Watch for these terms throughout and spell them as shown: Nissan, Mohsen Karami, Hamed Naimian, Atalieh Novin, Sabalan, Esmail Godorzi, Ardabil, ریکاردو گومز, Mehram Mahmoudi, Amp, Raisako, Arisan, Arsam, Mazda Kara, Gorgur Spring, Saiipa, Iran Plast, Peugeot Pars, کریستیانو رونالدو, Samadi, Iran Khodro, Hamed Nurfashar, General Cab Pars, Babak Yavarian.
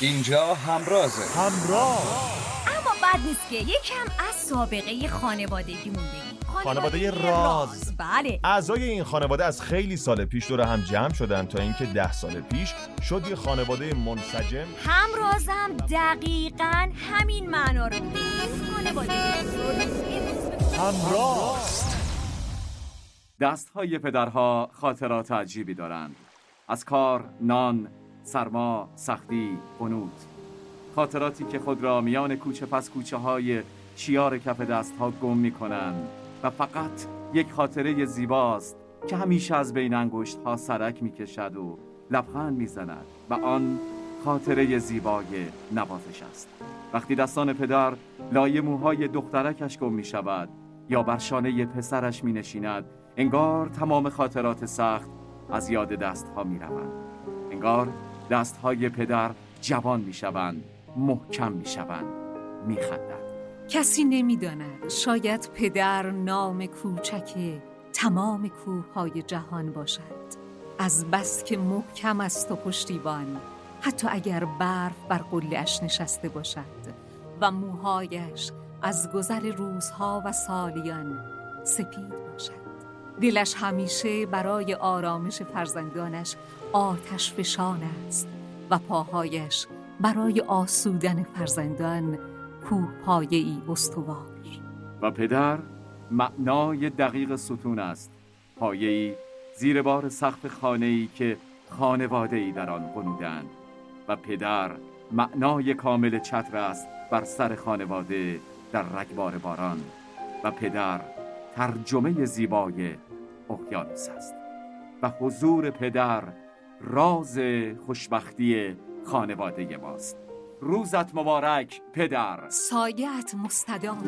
اینجا همرازه. اما بد نیست که یکم از سابقه خانوادگیمون بگیم. خانواده راز. بله. اعضای این خانواده از خیلی سال پیش دور هم جمع شدن تا اینکه 10 سال پیش شد یه خانواده منسجم. همرازم دقیقاً همین معنا رو میده. خانواده همراز. دست‌های پدرها خاطرات عجیبی دارند. از کار، نان، سرما، سختی، قنوت. خاطراتی که خود را میان کوچه پس کوچه های شیار کف دست ها گم می کنند و فقط یک خاطره زیباست که همیشه از بین انگشت ها سرک می کشد و لبخند می زند و آن خاطره زیبای نوازش است. وقتی دستان پدر لای موهای دخترکش گم می شود یا بر شانه پسرش می نشیند، انگار تمام خاطرات سخت از یاد دست ها می روند. انگار دست های پدر جوان می شوند، محکم می شوند، می خندند. کسی نمی داند شاید پدر نام کوچک تمام کوههای جهان باشد، از بس که محکم است و پشتیبان، حتی اگر برف بر قله‌اش نشسته باشد و موهایش از گذر روزها و سالیان سپید باشد. دلش همیشه برای آرامش فرزندانش آتش فشان است و پاهایش برای آسودن فرزندان کوهپایه‌ای استوار. و پدر معنای دقیق ستون است، پایه‌ای زیر بار سقف خانه‌ای که خانواده‌ای در آن غنوده‌اند. و پدر معنای کامل چتر است بر سر خانواده در رگبار باران. و پدر ترجمه زیبای اقیانوس است و حضور پدر راز خوشبختی خانواده ماست. روزت مبارک پدر. سایه‌ات مستدام.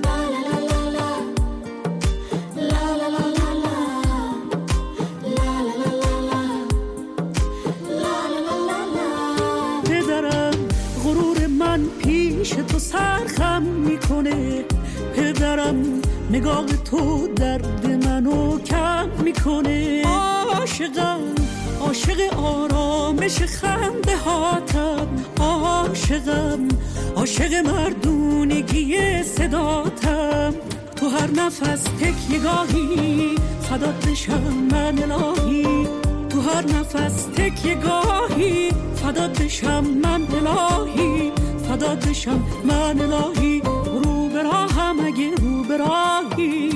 پدرم غرور من پیش تو سرخم میکنه، پدرم نگاه تو درد منو کم میکنه. عاشق آرامش خنده هاتم، عاشق مردونگی صداتم. تو هر نفس تک نگاهی فدات بشم من الهی، تو هر نفس تک نگاهی فدات بشم من الهی، فدات بشم من الهی. رو به راهم اگه رو به راهی،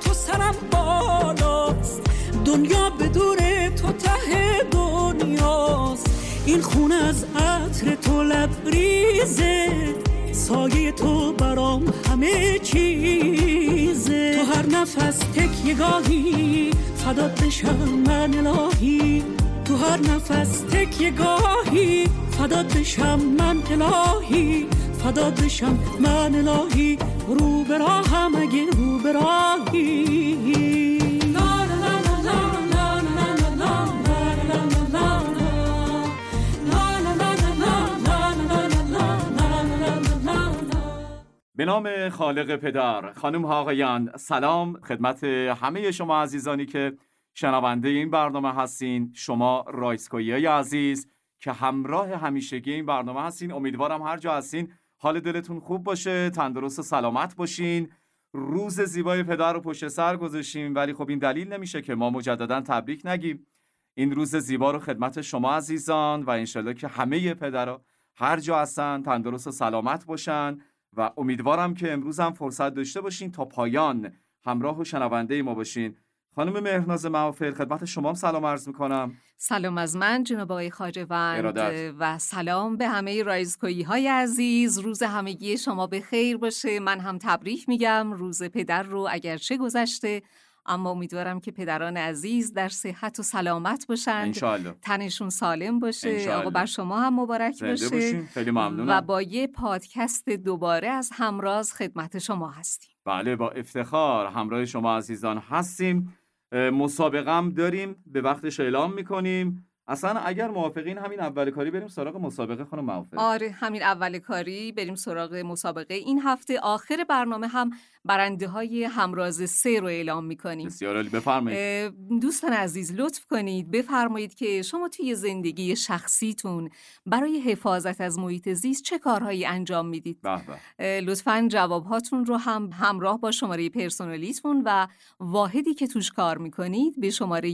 تو سرم بالاست، دنیا بدون تو ته دنیاست. این خونه از عطر تو لبریزه، سایه تو برام همه چیزه. تو هر نفس تک نگاهی فدات بشم من الهی، تو هر نفس تک نگاهی فدات بشم من الهی، فدات بشم من الهی. رو به راهم اگه رو به راهی. به نام خالق پدر. خانم ها آقایان، سلام خدمت همه شما عزیزانی که شنونده این برنامه هستین. شما رایسکویی عزیز که همراه همیشگی این برنامه هستین، امیدوارم هر جا هستین حال دلتون خوب باشه، تندرست و سلامت باشین. روز زیبای پدر رو پشت سر گذاشتیم، ولی خب این دلیل نمیشه که ما مجددا تبریک نگیم. این روز زیبا رو خدمت شما عزیزان و انشالله که همه پدرها هر جا هستن تندرست و سلامت باشن و امیدوارم که امروز هم فرصت داشته باشین تا پایان همراه و شنونده ما باشین. خانم مهرناز معافر، خدمت شما هم سلام عرض میکنم. سلام از من جناب آقای خاجوند و سلام به همه رایزکویی های عزیز. روز همگی شما به خیر باشه. من هم تبریک میگم. روز پدر رو اگرچه گذشته، اما امیدوارم که پدران عزیز در صحت و سلامت باشند، انشالله تنشون سالم باشه. آقا بر شما هم مبارک باشه. خیلی ممنونم. و با یه پادکست دوباره از همراز خدمت شما هستیم. بله، با افتخار همراه شما عزیزان هستیم. مسابقه هم داریم، به وقتش اعلام میکنیم. اصلا اگر موافقین همین اول کاری بریم سراغ مسابقه خانم موافق؟ آره همین اول کاری بریم سراغ مسابقه. این هفته آخر برنامه هم برنده های همراز 3 رو اعلام میکنیم. بسیار عالی، بفرمایید. دوستان عزیز لطف کنید بفرمایید که شما توی زندگی شخصیتون برای حفاظت از محیط زیست چه کارهایی انجام میدید؟ لطفاً جواب هاتون رو هم همراه با شماره پرسونالیتون و واحدی که توش کار میکنید به شماره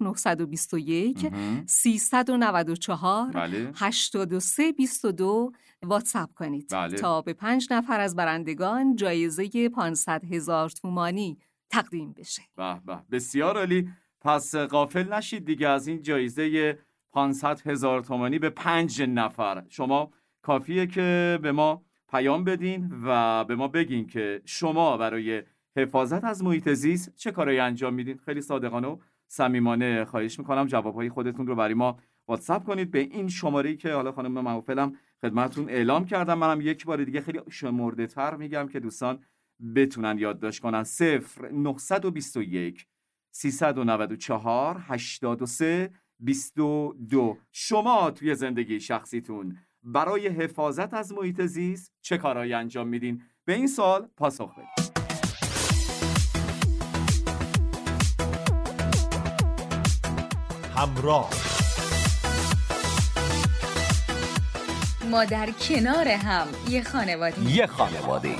0921 394 8322 واتساپ کنید. بله. تا به 5 نفر از برندگان جایزه 500,000 تومانی تقدیم بشه. به به، بسیار عالی. پس غافل نشید دیگه از این جایزه 500,000 تومانی به 5 نفر. شما کافیه که به ما پیام بدین و به ما بگین که شما برای حفاظت از محیط زیست چه کارایی انجام میدین. خیلی صادقانه و صمیمانه خواهش میکنم جوابهای خودتون رو برای ما واتساپ کنید به این شماره‌ای که حالا خانم موفقم خدمتتون اعلام کردم. منم یک بار دیگه خیلی شمرده تر میگم که دوستان بتونن یادداشت کنن. 0921 394 83 22 شما توی زندگی شخصیتون برای حفاظت از محیط زیست چه کارهایی انجام میدین؟ به این سوال پاسخ بدید. همراه ما در کنار هم، یه خانواده.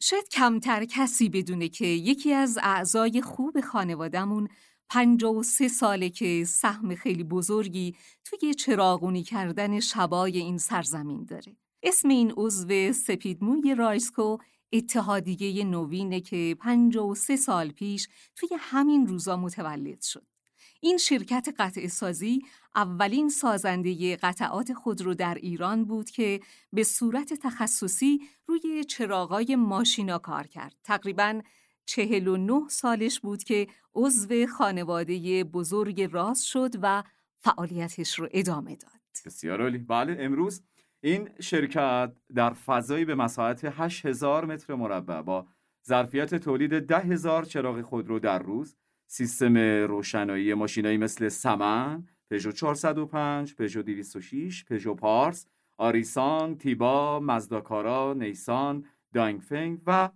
شاید کمتر کسی بدونه که یکی از اعضای خوب خانوادمون 53 ساله که سهم خیلی بزرگی توی چراغونی کردن شبای این سرزمین داره. اسم این عضو سپیدموی رایسکو اتحادیه نوینه که 53 سال پیش توی همین روزا متولد شد. این شرکت قطع سازی اولین سازنده قطعات خودرو در ایران بود که به صورت تخصصی روی چراغای ماشینا کار کرد. تقریباً 49 سالش بود که عضو خانواده بزرگ راز شد و فعالیتش رو ادامه داد. بسیار عالی. بله، امروز این شرکت در فضایی به مساحت 8,000 متر مربع با ظرفیت تولید 10,000 چراغ خودرو در روز، سیستم روشنایی ماشینایی مثل سمن، پژو 405، پژو 206، پژو پارس، آریسان، تیبا، مزدا کارا، نیسان، دانگفنگ و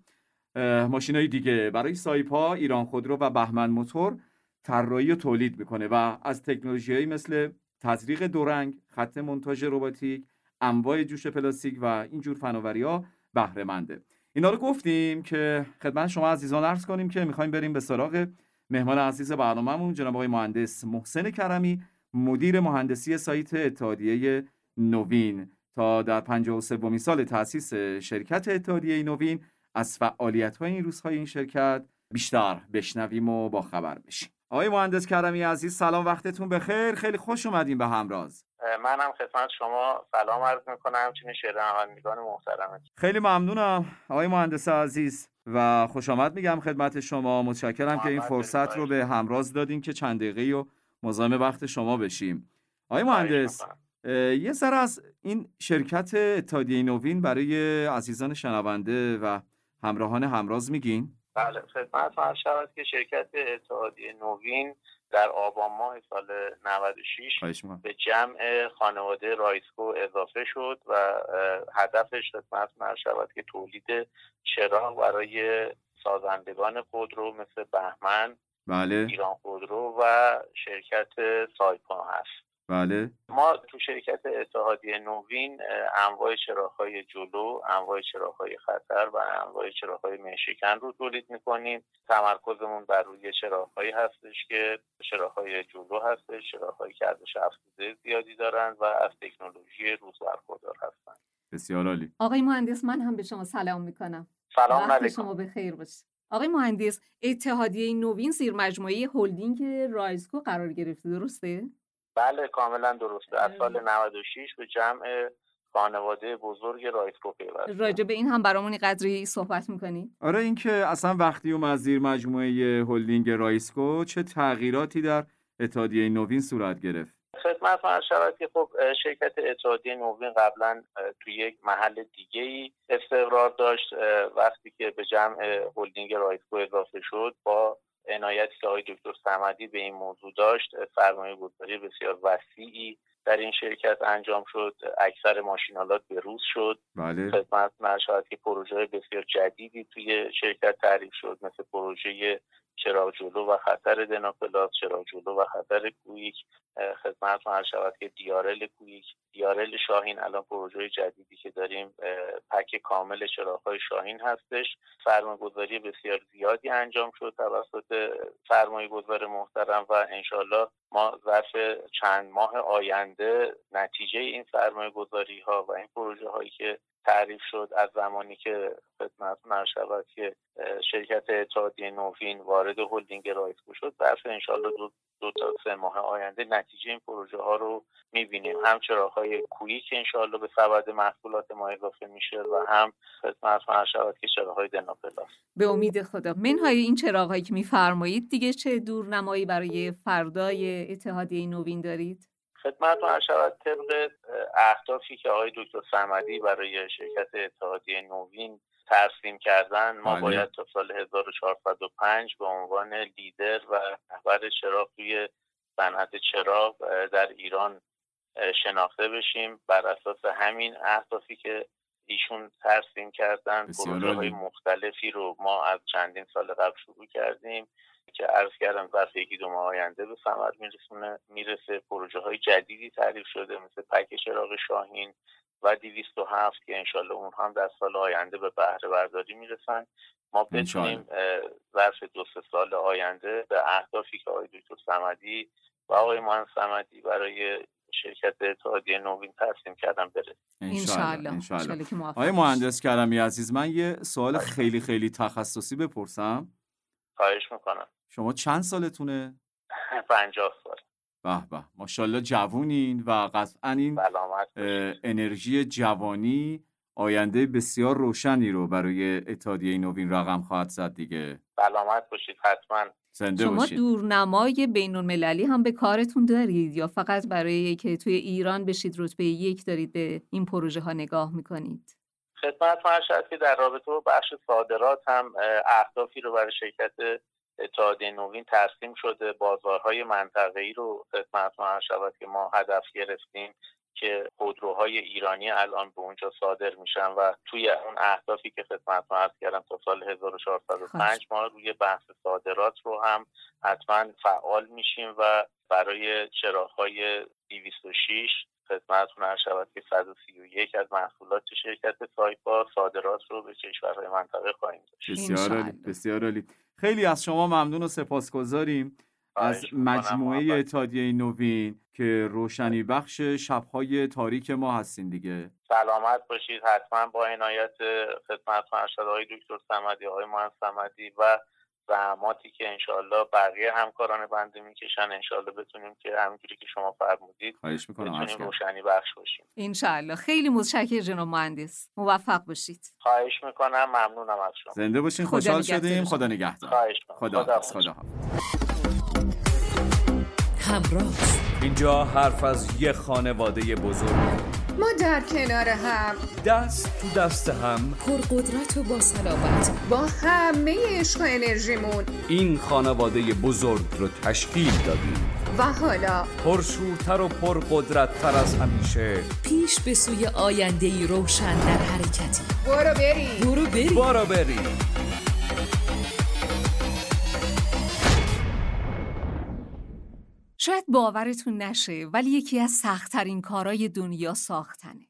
ماشینای دیگه برای سایپا، ایران خودرو و بهمن موتور طراحی و تولید میکنه و از تکنولوژی‌هایی مثل تزریق دورنگ، خط مونتاژ رباتیک، انواع جوش پلاستیک و اینجور فناوری‌ها بهره منده. اینا رو گفتیم که خدمت شما عزیزان عرض کنیم که می‌خوایم بریم به سراغ مهمان عزیز برنامه‌مون جناب آقای مهندس محسن کرمی، مدیر مهندسی سایت اتحادیه نوین، تا در 53 سال تأسیس شرکت اتحادیه نوین از فعالیت‌های این روزهای این شرکت بیشتر بشنویم و با خبر بشیم. آقای مهندس کرمی عزیز سلام، وقتتون بخیر، خیلی خوش اومدین به همراز. منم خدمت شما سلام عرض میکنم، همچنین شنوندگان محترم. خیلی ممنونم آقای مهندس عزیز و خوش آمد میگم خدمت شما. متشکرم که این فرصت رو به همراز دادین که چند دقیقه‌ای رو مزاحم وقت شما بشیم. آقای مهندس یه ذره از این شرکت اتحادیه نوین برای عزیزان شنونده و همراهان همراز میگین؟ بله، خدمت عرض شود که شرکت اتحادیه نوین در آبان ماه سال 96 به جمع خانواده رایسکو اضافه شد و هدفش خدمت عرض شود که تولید چراغ برای سازندگان خودرو مثل بهمن، بله، ایران خودرو و شرکت سایپا هست. بله، ما تو شرکت اتحادیه نوین انواع چراغ‌های جلو، انواع چراغ‌های خطر و انواع چراغ‌های منشکن رو تولید می‌کنیم. تمرکزمون بر روی چراغ‌هایی هستش که چراغ‌های جلو هستش، چراغ‌هایی که ارزش افزوده زیادی دارند و از تکنولوژی روز برخوردار هستند. بسیار عالی. آقای مهندس من هم به شما سلام می‌کنم. سلام علیکم. شما به خیر باشید. آقای مهندس اتحادیه نوین زیرمجموعه هلدینگ رایسکو قرار گرفته، درسته؟ بله کاملا درسته. از سال 96 به جمع خانواده بزرگ رایسکو پیوسته. راجع به این هم برامون قدری صحبت میکنی؟ آره، این که اصلا وقتی اومد زیر مجموعه هلدینگ رایسکو چه تغییراتی در اتحادیه نوین صورت گرفت؟ خدمت من شرایطی خب شرکت اتحادیه نوین قبلا توی یک محل دیگه‌ای استقرار داشت، وقتی که به جمع هلدینگ رایسکو اضافه شد با عنایتی که آقای دکتر صمدی به این موضوع داشت سرمایه‌گذاری بسیار وسیعی در این شرکت انجام شد، اکثر ماشینالات به‌روز شد. خدمت من شرایطی که پروژه بسیار جدیدی توی شرکت تعریف شد، مثل پروژه چراغ جلو و خطر دناپلاس، چراغ جلو و خطر کویک، خدمت ما شود که دیارل کویک، دیارل شاهین، الان پروژه جدیدی که داریم پک کامل چراغ‌های شاهین هستش. سرمایه‌گذاری بسیار زیادی انجام شد توسط سرمایه‌گذار محترم و انشالله ما ظرف چند ماه آینده نتیجه این سرمایه‌گذاری‌ها و این پروژه‌هایی که تعریف شد از زمانی که خدمت مرشد که شرکت اتحادیه نوین وارد هلدینگ رایسکو شد برسه انشالله 2 تا 3 ماه آینده نتیجه این پروژه ها رو میبینیم. هم چراغ‌های کویک که انشالله به سبد محصولات ما اضافه میشه و هم خدمت مرشد که چراغ‌های دناپلاس. به امید خدا منهای این چراغ‌هایی که میفرمایید دیگه چه دورنمایی برای فردای اتحادیه نوین دارید؟ خدمتتون عرض شود طبق اهدافی که آقای دکتر صمدی برای شرکت اتحادیه نوین ترسیم کردن، ما باید تا سال 1405 به عنوان لیدر و رهبر چراغ توی صنعت چراغ در ایران شناخته بشیم. بر اساس همین اهدافی که ایشون ترسیم کردن پروژه‌های مختلفی رو ما از چندین سال قبل شروع کردیم که عرض کردم ظرف 1-2 ماه آینده به ثمر میرسه. پروژه های جدیدی تعریف شده مثل پک چراغ شاهین و 207 که انشالله اون هم در سال آینده به بهره برداری میرسن. ما بتونیم ظرف 2-3 سال آینده به اهدافی که آقای دکتر صمدی و آقای مهندس صمدی برای شرکت اتحادیه نوین ترسیم کردم برسیم. انشالله که موفق. آقای مهندس کرمی عزیز، من یه سوال خیلی خیلی تخصصی بپرسم. خواهش میکنم. شما چند سالتونه؟ 50 سال. به به، ماشاءالله جوونین و قطعاً این انرژی جوانی آینده بسیار روشنی رو برای اتحادیه نوین رقم خواهد زد دیگه. سلامت باشید، حتما زنده باشید. شما دورنمای بین‌المللی هم به کارتون دارید یا فقط برای که توی ایران بشید رتبه 1 دارید به این پروژه ها نگاه میکنید؟ خدمت من شد که در رابطه با بخش صادرات هم اهدافی رو برای شرکت اتحادیه نوین ترسیم شده. بازارهای منطقه‌ای رو خدمت من شد که ما هدف گرفتیم که خودروهای ایرانی الان به اونجا صادر میشن و توی اون اهدافی که خدمتتون عرض کردم تا سال 1405 ما روی بحث صادرات رو هم حتما فعال میشیم و برای چراغ‌های 206 خدمتتون عرض شد که 131 از محصولات شرکت سایپا صادرات رو به کشورهای منطقه خواهیم داشت. بسیار عالی. خیلی از شما ممنون و سپاسگزاریم از مجموعه اتحادیه نوین که روشنی بخش شب‌های تاریک ما هستین دیگه. سلامت باشید، حتما با عنایت خدمت آقای دکتر صمدی، آقای مهندس صمدی و زحماتی که انشالله بقیه همکاران بنده میکشن انشالله بتونیم که همونجوری که شما فرمودید بتونیم روشنی بخش باشیم انشالله. خیلی متشکرم جناب مهندس، موفق باشید. خواهش میکنم، ممنونم از شما. زنده باشین، خوشحال شدیم. خدا نگهدار. خدا. همراز. اینجا حرف از یه خانواده بزرگ، ما در کنار هم، دست تو دست هم، پرقدرت و با صلابت، با همه عشق و انرژیمون این خانواده بزرگ رو تشکیل دادیم و حالا پرشورتر و پرقدرت‌تر از همیشه پیش به سوی آینده‌ای روشن در حرکتیم. برو بری. شاید باورتون نشه ولی یکی از سخت‌ترین کارهای دنیا ساختنه.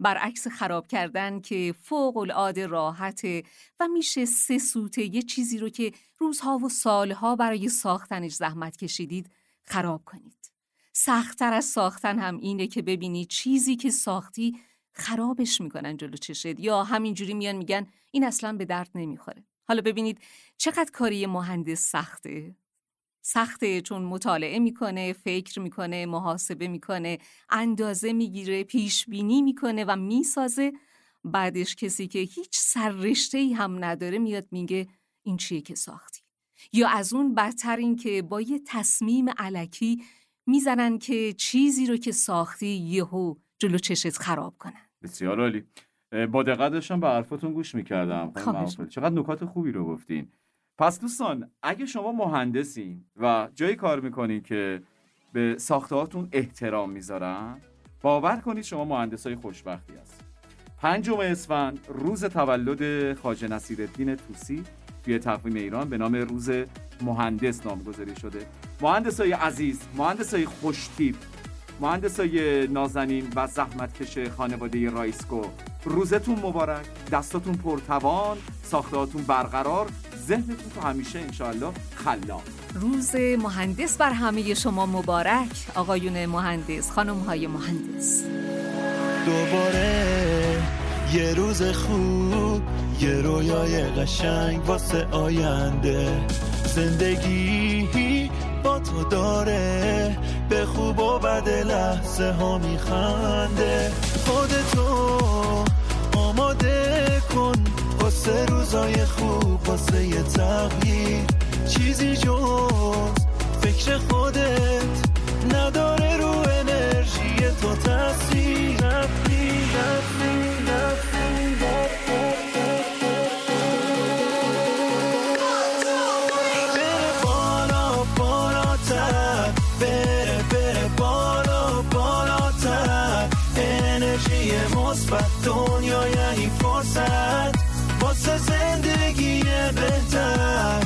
برعکس خراب کردن که فوق‌العاده راحته و میشه 3 سوته یه چیزی رو که روزها و سالها برای ساختنش زحمت کشیدید خراب کنید. سخت‌تر از ساختن هم اینه که ببینی چیزی که ساختی خرابش میکنن جلو چشت یا همینجوری میان میگن این اصلا به درد نمیخوره. حالا ببینید چقدر کاری مهندس سخته؟ سخته چون مطالعه میکنه، فکر میکنه، محاسبه میکنه، اندازه میگیره، پیش بینی میکنه و میسازه. بعدش کسی که هیچ سررشته‌ای هم نداره میاد میگه این چیه که ساختی؟ یا از اون بدتر این که با یه تصمیم الکی میزنن که چیزی رو که ساختی یهو جلو چشت خراب کنن. بسیار عالی. با دقت داشتم به حرفاتون گوش میکردم. چقدر نکات خوبی رو گفتین. پس دوستان اگه شما مهندسین و جایی کار میکنین که به ساختهاتون احترام میذارن، باور کنید شما مهندسای خوشبختی هستید. 5 اسفند روز تولد خواجه نصیرالدین طوسی توی تقویم ایران به نام روز مهندس نامگذاری شده. مهندسای عزیز، مهندسای خوشتیپ، مهندسای نازنین و زحمتکش خانواده رایسکو، روزتون مبارک، دستاتون پرتوان، ساختهاتون برقرار، ذهنتون تو همیشه انشالله خلاق. روز مهندس بر همه شما مبارک آقایون مهندس، خانم‌های مهندس. دوباره یه روز خوب، یه رویای قشنگ واسه آینده، زندگی با تو داره به خوب و بد لحظه ها میخنده. خودتو آماده کن واسه روزای خوب، واسه یه تغییر. چیزی جز فکر خودت نداره رو انرژی تو تاثیر. دنیا یعنی فرصت واسه زندگی بهتر.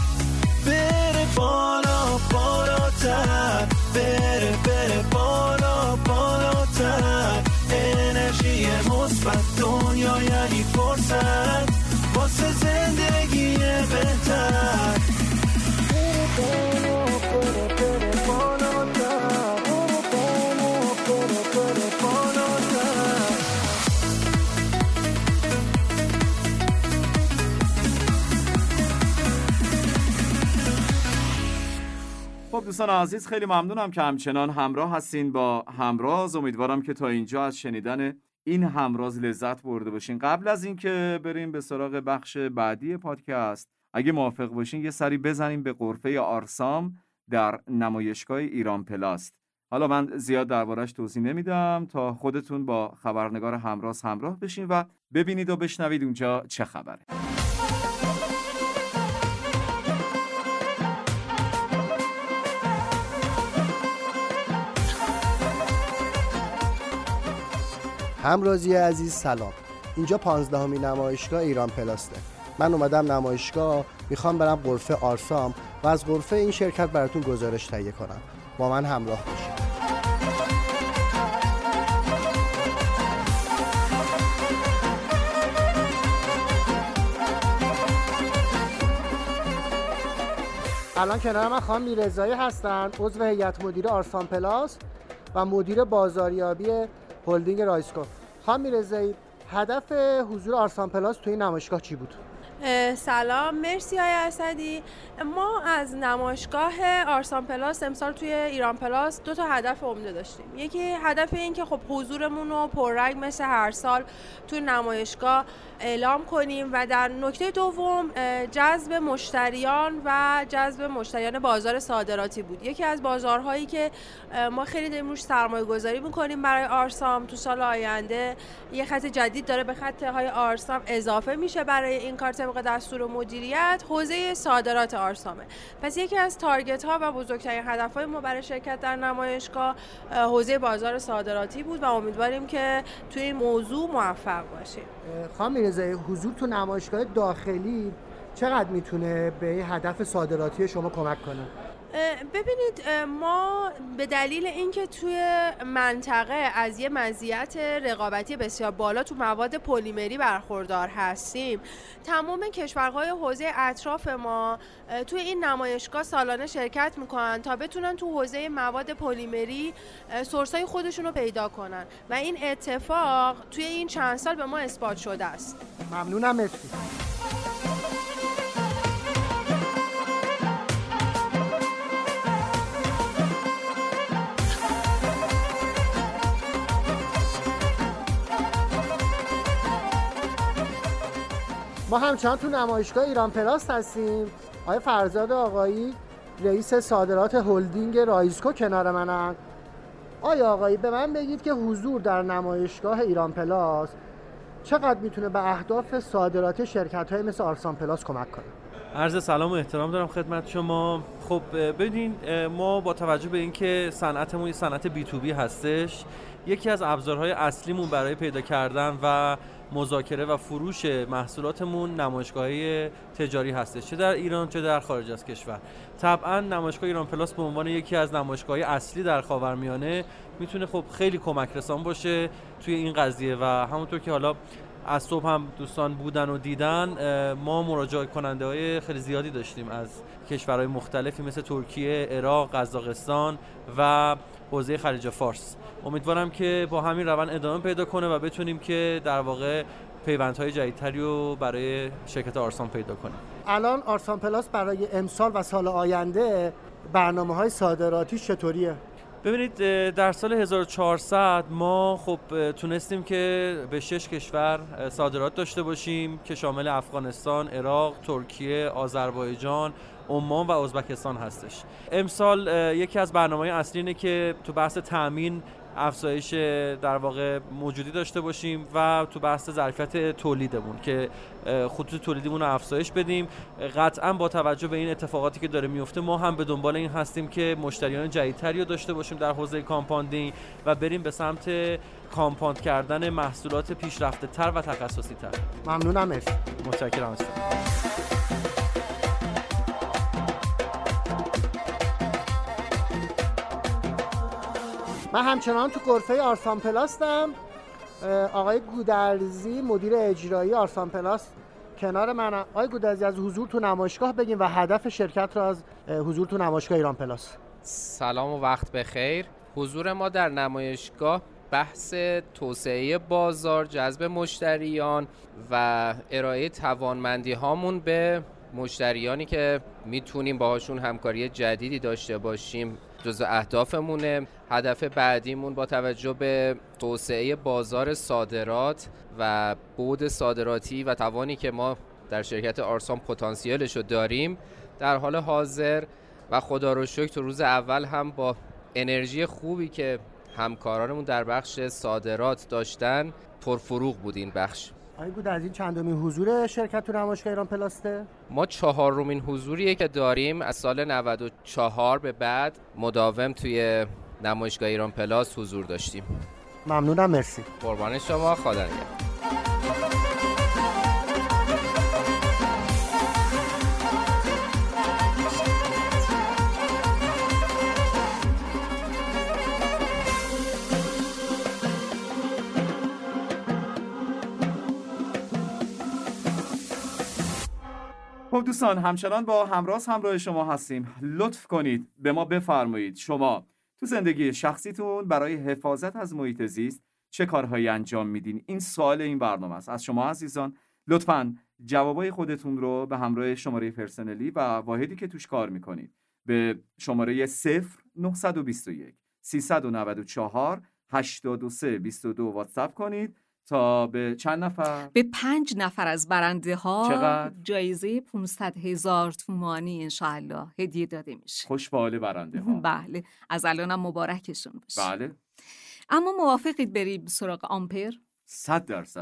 بره بالا بالاتر، بره بره بالا بالاتر. انرژی مثبت دنیا یعنی فرصت واسه زندگی بهتر. بره بالا بره بره بالاتر، بره بالا بره بره بالاتر. خب دوستان عزیز، خیلی ممنونم که همچنان همراه هستین با همراز. امیدوارم که تا اینجا از شنیدن این همراز لذت برده باشین. قبل از اینکه بریم به سراغ بخش بعدی پادکست، اگه موافق باشین یه سری بزنیم به غرفه آرسام در نمایشگاه ایران پلاست. حالا من زیاد دربارش توضیح نمیدم تا خودتون با خبرنگار همراز همراه بشین و ببینید و بشنوید اونجا چه خبره. همرازی عزیز سلام. اینجا 15مین نمایشگاه ایران پلاسته. من اومدم نمایشگاه، میخوام برم غرفه آرسام و از غرفه این شرکت براتون گزارش تهیه کنم. با من همراه باشید. الان کنار من خانم میرزایی هستن، عضو هیئت مدیره آرسام پلاس و مدیر بازاریابی هلدینگ رایسکو. خانم رضایی، هدف حضور آرسام پلاس توی نمایشگاه چی بود؟ سلام، مرسی آقای اسدی. ما از نمایشگاه آرسام پلاس امسال توی ایران پلاس 2 تا هدف عمده داشتیم. یکی هدف این که خب حضورمون رو پررنگ مثل هر سال توی نمایشگاه اعلام کنیم و در نکته دوم جذب مشتریان و جذب مشتریان بازار صادراتی بود. یکی از بازارهایی که ما خیلی داریم روش سرمایه گذاری میکنیم برای آرسام تو سال آینده، یه خط جدید داره به خطهای آرسام اضافه میشه برای این کار طبق دستور و مدیریت، حوزه صادرات آرسامه. پس یکی از تارگت ها و بزرگترین هدف های ما برای شرکت در نمایشگاه حوزه بازار صادراتی بود و امیدواریم که توی این موضوع موفق باشیم. خانم میرزایی، حضور تو نمایشگاه داخلی چقدر میتونه به هدف صادراتی شما کمک کنه؟ ببینید، ما به دلیل اینکه توی منطقه از یه مزیت رقابتی بسیار بالا تو مواد پلیمری برخوردار هستیم، تمام کشورهای حوزه اطراف ما توی این نمایشگاه سالانه شرکت میکنن تا بتونن تو حوزه مواد پلیمری سورسای خودشون رو پیدا کنن و این اتفاق توی این چند سال به ما اثبات شده است. ممنونم. مرسی. ما همچنان تو نمایشگاه ایران پلاست هستیم. آقای فرزاد آقایی، رئیس صادرات هلدینگ رایسکو کنار منن آیا آقایی به من بگید که حضور در نمایشگاه ایران پلاس چقدر میتونه به اهداف صادرات شرکت‌های مثل آرسام پلاس کمک کنه؟ عرض سلام و احترام دارم خدمت شما. خب ببین، ما با توجه به اینکه صنعتمون یه صنعت بی تو بی هستش، یکی از ابزارهای اصلیمون برای پیدا کردن و مذاکره و فروش محصولاتمون نمایشگاه‌های تجاری هستش، چه در ایران چه در خارج از کشور. طبعا نمایشگاه ایران پلاس به عنوان یکی از نمایشگاه‌های اصلی در خاورمیانه میتونه خب خیلی کمک رسان باشه توی این قضیه، و همونطور که حالا از صبح هم دوستان بودن و دیدن، ما مراجعه کننده های خیلی زیادی داشتیم از کشورهای مختلفی مثل ترکیه، عراق، قزاقستان و حوزه خلیج فارس. امیدوارم که با همین روند ادامه پیدا کنه و بتونیم که در واقع پیوندهای جدیدتری رو برای شرکت آرسام پیدا کنیم. الان آرسام پلاس برای امسال و سال آینده برنامه‌های صادراتی چطوریه؟ ببینید، در سال 1400 ما خب تونستیم که به 6 کشور صادرات داشته باشیم که شامل افغانستان، عراق، ترکیه، آذربایجان، عمان و ازبکستان هستش. امسال یکی از برنامه‌های اصلی اینه که تو بحث تأمین افزایش در واقع موجودی داشته باشیم و تو بحث ظرفیت تولیدمون که خطوط تولیدمون رو افزایش بدیم. قطعا با توجه به این اتفاقاتی که داره میفته، ما هم به دنبال این هستیم که مشتریان جدیدتری رو داشته باشیم در حوزه کامپاندینگ و بریم به سمت کامپاند کردن محصولات پیشرفته تر و تخصصی تر. ممنونم. متشکرم. من همچنان تو غرفه آرسام پلاستم. آقای گودرزی مدیر اجرایی آرسام پلاس کنار من. آقای گودرزی، از حضور تو نمایشگاه بگیم و هدف شرکت را از حضور تو نمایشگاه ایران پلاس. سلام و وقت بخیر. حضور ما در نمایشگاه بحث توسعه بازار، جذب مشتریان و ارائه توانمندی هامون به مشتریانی که میتونیم باهاشون همکاری جدیدی داشته باشیم جزء اهدافمونه. هدف بعدیمون با توجه به توسعه بازار صادرات و بود صادراتی و توانی که ما در شرکت آرسام پتانسیلش رو داریم، در حال حاضر و خدا رو شکر تو روز اول هم با انرژی خوبی که همکارانمون در بخش صادرات داشتن پرفروغ بود این بخش. آقای از این چندمین حضور شرکت تو نمایشگاه ایران پلاسته؟ ما چهارمین حضوریه که داریم. از سال 94 به بعد مداوم توی نمایشگاه ایران پلاس حضور داشتیم. ممنونم. مرسی. قربان شما. خدا نگهدار. خب دوستان، همچنان با همراز همراه شما هستیم. لطف کنید به ما بفرمایید شما تو زندگی شخصیتون برای حفاظت از محیط زیست چه کارهایی انجام میدین؟ این سوال این برنامه است. از شما عزیزان لطفاً جوابای خودتون رو به همراه شماره پرسنلی و واحدی که توش کار میکنید به شماره 0921 394 823 22 واتساپ کنید تا به چند نفر؟ به 5 نفر از برنده ها چقدر؟ جایزه 500,000 تومانی انشاءالله هدیه داده میشه. خوش به حال برنده ها. بله، از الانم مبارکشون باشه. بله. اما موافقید بریم سراغ آمپر؟ 100%.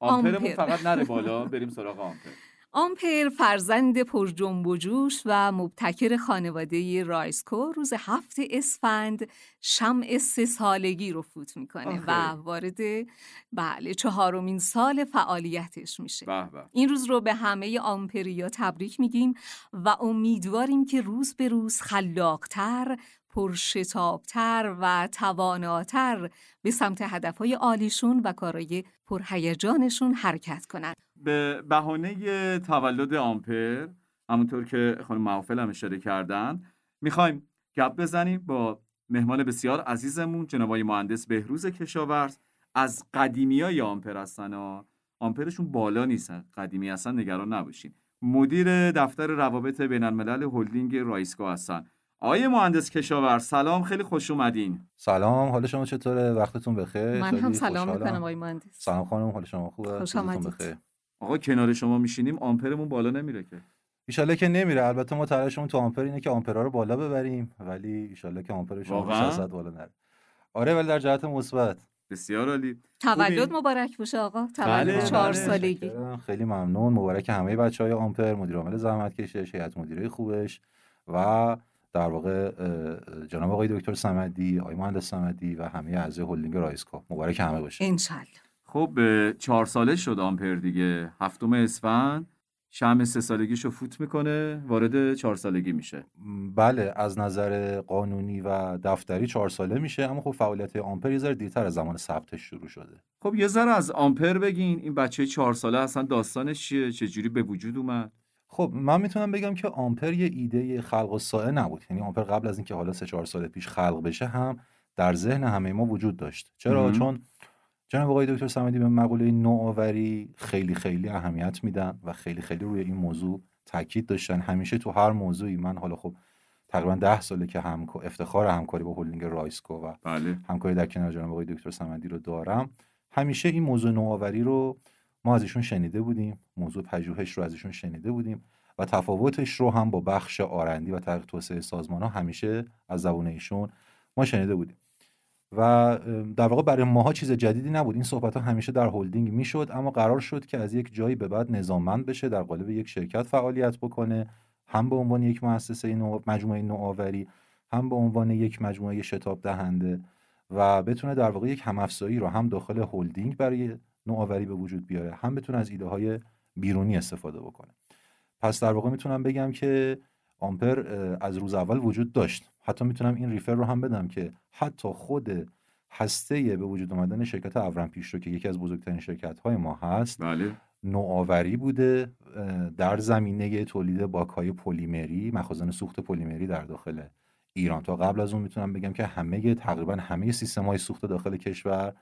آمپرمون فقط نره بالا، بریم سراغ آمپر. آمپر فرزند پر جنب و جوش و مبتکر خانواده رایسکو روز 7 اسفند شمع 3 سالگی رو فوت میکنه و وارد بله 4مین سال فعالیتش میشه. این روز رو به همه آمپریا تبریک میگیم و امیدواریم که روز به روز خلاقتر، پرشتابتر و تواناتر به سمت هدفهای عالیشون و کارهای پرهیجانشون حرکت کنند. به بهانه تولد آمپر، همونطور که خانم محافل هم اشاره کردن، میخوایم گپ بزنیم با مهمان بسیار عزیزمون جناب آقای مهندس بهروز کشاورز. از قدیمیای آمپر هستن و آمپرشون بالا نیستن، قدیمی هستن، نگران نباشین. مدیر دفتر روابط بین الملل هلدینگ رایسکو هستن. آقای مهندس کشاورز سلام، خیلی خوش اومدین. سلام، حال شما چطوره؟ وقتتون بخیر. من هم سلام میکنم آقای مهندس. سلام خانم، حال شما خوبه؟ خوش اومدید. آقا کنار شما میشینیم، آمپرمون بالا نمیره که. ایشالله که نمیره. البته ما تلاشمون تو آمپر اینه که آمپرها رو بالا ببریم، ولی ایشالله که آمپر شما 600 بالا نره. آره ولی در جهت مثبت. بسیار عالی. تولد مبارک باشه آقا. تولد 4 سالگی. خیلی ممنون. مبارک همه بچهای آمپر، مدیر عامل زحمتکشش، هیئت مدیره خوبش و در واقع جناب آقای دکتر صمدی، آقای مهندس صمدی و همه اعضای هلدینگ رایسکو. مبارک همه باشه. انشالله. خب 4 ساله شد آمپر دیگه. 7 اسفند شمع 3 سالگیشو فوت میکنه، وارد 4 سالگی میشه. بله، از نظر قانونی و دفتری 4 ساله میشه، اما خب فعالیت آمپر یه ذره دیرتر از زمان ثبتش شروع شده. خب یه ذره از آمپر بگین، این بچه 4 ساله اصلا داستانش چیه، چجوری به وجود اومد؟ خب من میتونم بگم که آمپر یه ایده خلق الساعه نبود، یعنی آمپر قبل از اینکه حالا 3-4 سال پیش خلق بشه هم در ذهن همه ما وجود داشت. چرا؟ چون جناب آقای دکتر صمدی به مقوله نوآوری خیلی خیلی اهمیت میدن و خیلی خیلی روی این موضوع تاکید داشتن، همیشه تو هر موضوعی. من حالا خب تقریبا 10 ساله که افتخار همکاری با هلدینگ رایسکو و بله. همکاری در کنار جناب آقای دکتر صمدی رو دارم. همیشه این موضوع نوآوری رو ما از ایشون شنیده بودیم، موضوع پژوهش رو از ایشون شنیده بودیم و تفاوتش رو هم با بخش آرندی و توسعه سازمان‌ها همیشه از زبون ایشون ما شنیده بودیم. و در واقع برای ماها چیز جدیدی نبود، این صحبت ها همیشه در هلدینگ میشد، اما قرار شد که از یک جایی به بعد نظاممند بشه، در قالب یک شرکت فعالیت بکنه، هم به عنوان یک مؤسسه مجموعه نوآوری، هم به عنوان یک مجموعه شتاب دهنده و بتونه در واقع یک همافزایی رو هم داخل هلدینگ برای نوآوری به وجود بیاره، هم بتونه از ایده های بیرونی استفاده بکنه. پس در واقع میتونم بگم که آمپر از روز اول وجود داشت. حتی میتونم این ریفر رو هم بدم که حتی خود هسته به وجود آمدن شرکت اورم پیشرو که یکی از بزرگترین شرکت‌های ما هست، بله، نوآوری بوده در زمینه تولید باک‌های پلیمری، مخازن سوخت پلیمری در داخل ایران. تا قبل از اون میتونم بگم که تقریبا همه سیستم‌های سوخت داخل کشور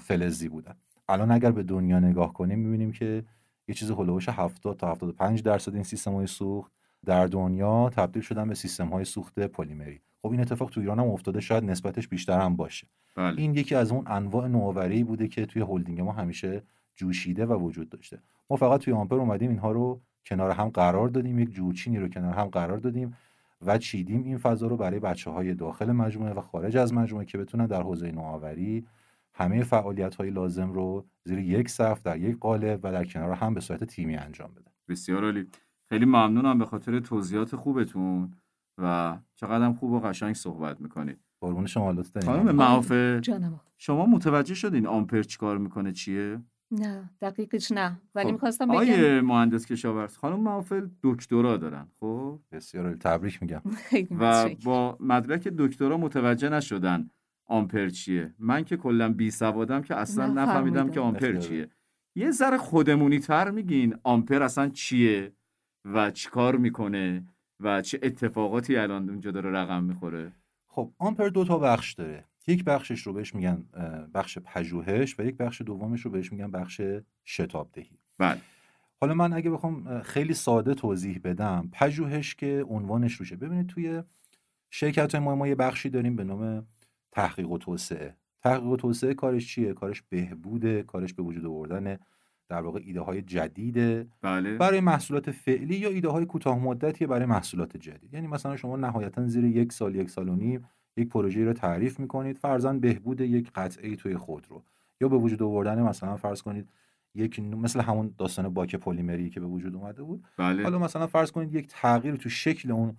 فلزی بودن. الان اگر به دنیا نگاه کنیم می‌بینیم که یه چیز هولوش 70 تا 75% این سیستم‌های سوخت در دنیا تبدیل شدن به سیستم‌های سوخت پلیمری. خب این اتفاق تو ایران هم افتاده، شاید نسبتش بیشتر هم باشه. بله. این یکی از اون انواع نوآوری بوده که توی هلدینگ ما همیشه جوشیده و وجود داشته. ما فقط توی آمپر اومدیم اینها رو کنار هم قرار دادیم، یک جوچینی رو کنار هم قرار دادیم و چیدیم این فضا رو برای بچه‌های داخل مجموعه و خارج از مجموعه که بتونن در حوزه نوآوری همه فعالیت‌های لازم رو زیر یک سقف، در یک قالب و در کنار هم به صورت تیمی انجام بدن. بسیار عالی. خیلی ممنونم به خاطر توضیحات خوبتون و چقدرم خوب و قشنگ صحبت میکنید. قربون شما، لطف دارید. خانم معافه شما متوجه شدین آمپر چیکار میکنه چیه؟ نه دقیقش نه، ولی میخواستم بگم آیه مهندس کشاورز خانم معافه دکترا دارن. خب بسیار تبریک میگم و با مدرک دکترا متوجه نشدن آمپر چیه. من که کلا بی سوادم که اصلا نفهمیدم که آمپر چیه. یه ذره خودمونی تر میگین آمپر اصلا چیه و چی کار میکنه و چه اتفاقاتی الان اونجا داره رقم میخوره؟ خب آمپر 2 بخش داره، یک بخشش رو بهش میگن بخش پژوهش و یک بخش دومش رو بهش میگن بخش شتابدهی. بله. حالا من اگه بخوام خیلی ساده توضیح بدم، پژوهش که عنوانش روشه، ببینید توی شرکت ما یه بخشی داریم به نام تحقیق و توسعه. تحقیق و توسعه کارش چیه؟ کارش بهبوده، کارش به وجود آوردن در واقع ایده های جدیده، بله، برای محصولات فعلی یا ایده های کوتاه مدتی برای محصولات جدید. یعنی مثلا شما نهایتا زیر 1 سال 1.5 سال یک پروژه رو تعریف میکنید، فرضاً بهبود یک قطعه توی خودرو یا به وجود آوردن مثلا فرض کنید یک مثل همون داستان باک پلیمری که به وجود اومده بود، بله. حالا مثلا فرض کنید یک تغییر تو شکل اون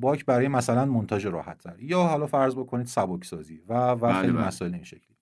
باک برای مثلا مونتاژ راحت‌تر یا حالا فرض بکنید سبکسازی و خیلی مسائل این شکلی.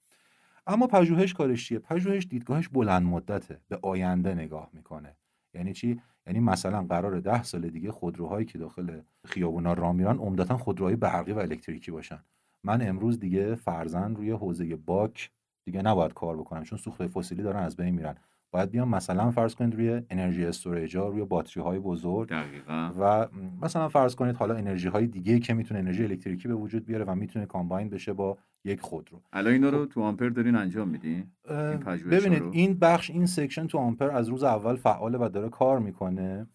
اما پژوهش کارش چیه؟ پژوهش دیدگاهش بلند مدته، به آینده نگاه میکنه. یعنی چی؟ یعنی مثلا قراره 10 سال دیگه خودروهایی که داخل خیابونا راه میرن عمدتاً خودروهای برقی و الکتریکی باشن. من امروز دیگه فرضاً روی حوزه باک دیگه نباید کار بکنم چون سوختهای فسیلی دارن از بین میرن. باید بیام مثلا فرض کنید روی انرژی استوریج‌ها، روی باتری‌های بزرگ، دقیقاً، و مثلا فرض کنید حالا انرژی‌های دیگه که میتونه انرژی الکتریکی به وجود بیاره و میتونه کامباین بشه با یک خودرو. الان اینا رو تو آمپر دارین انجام میدین؟ این پژوهش ببینید رو. این بخش، این سکشن تو آمپر از روز اول فعاله و داره کار میکنه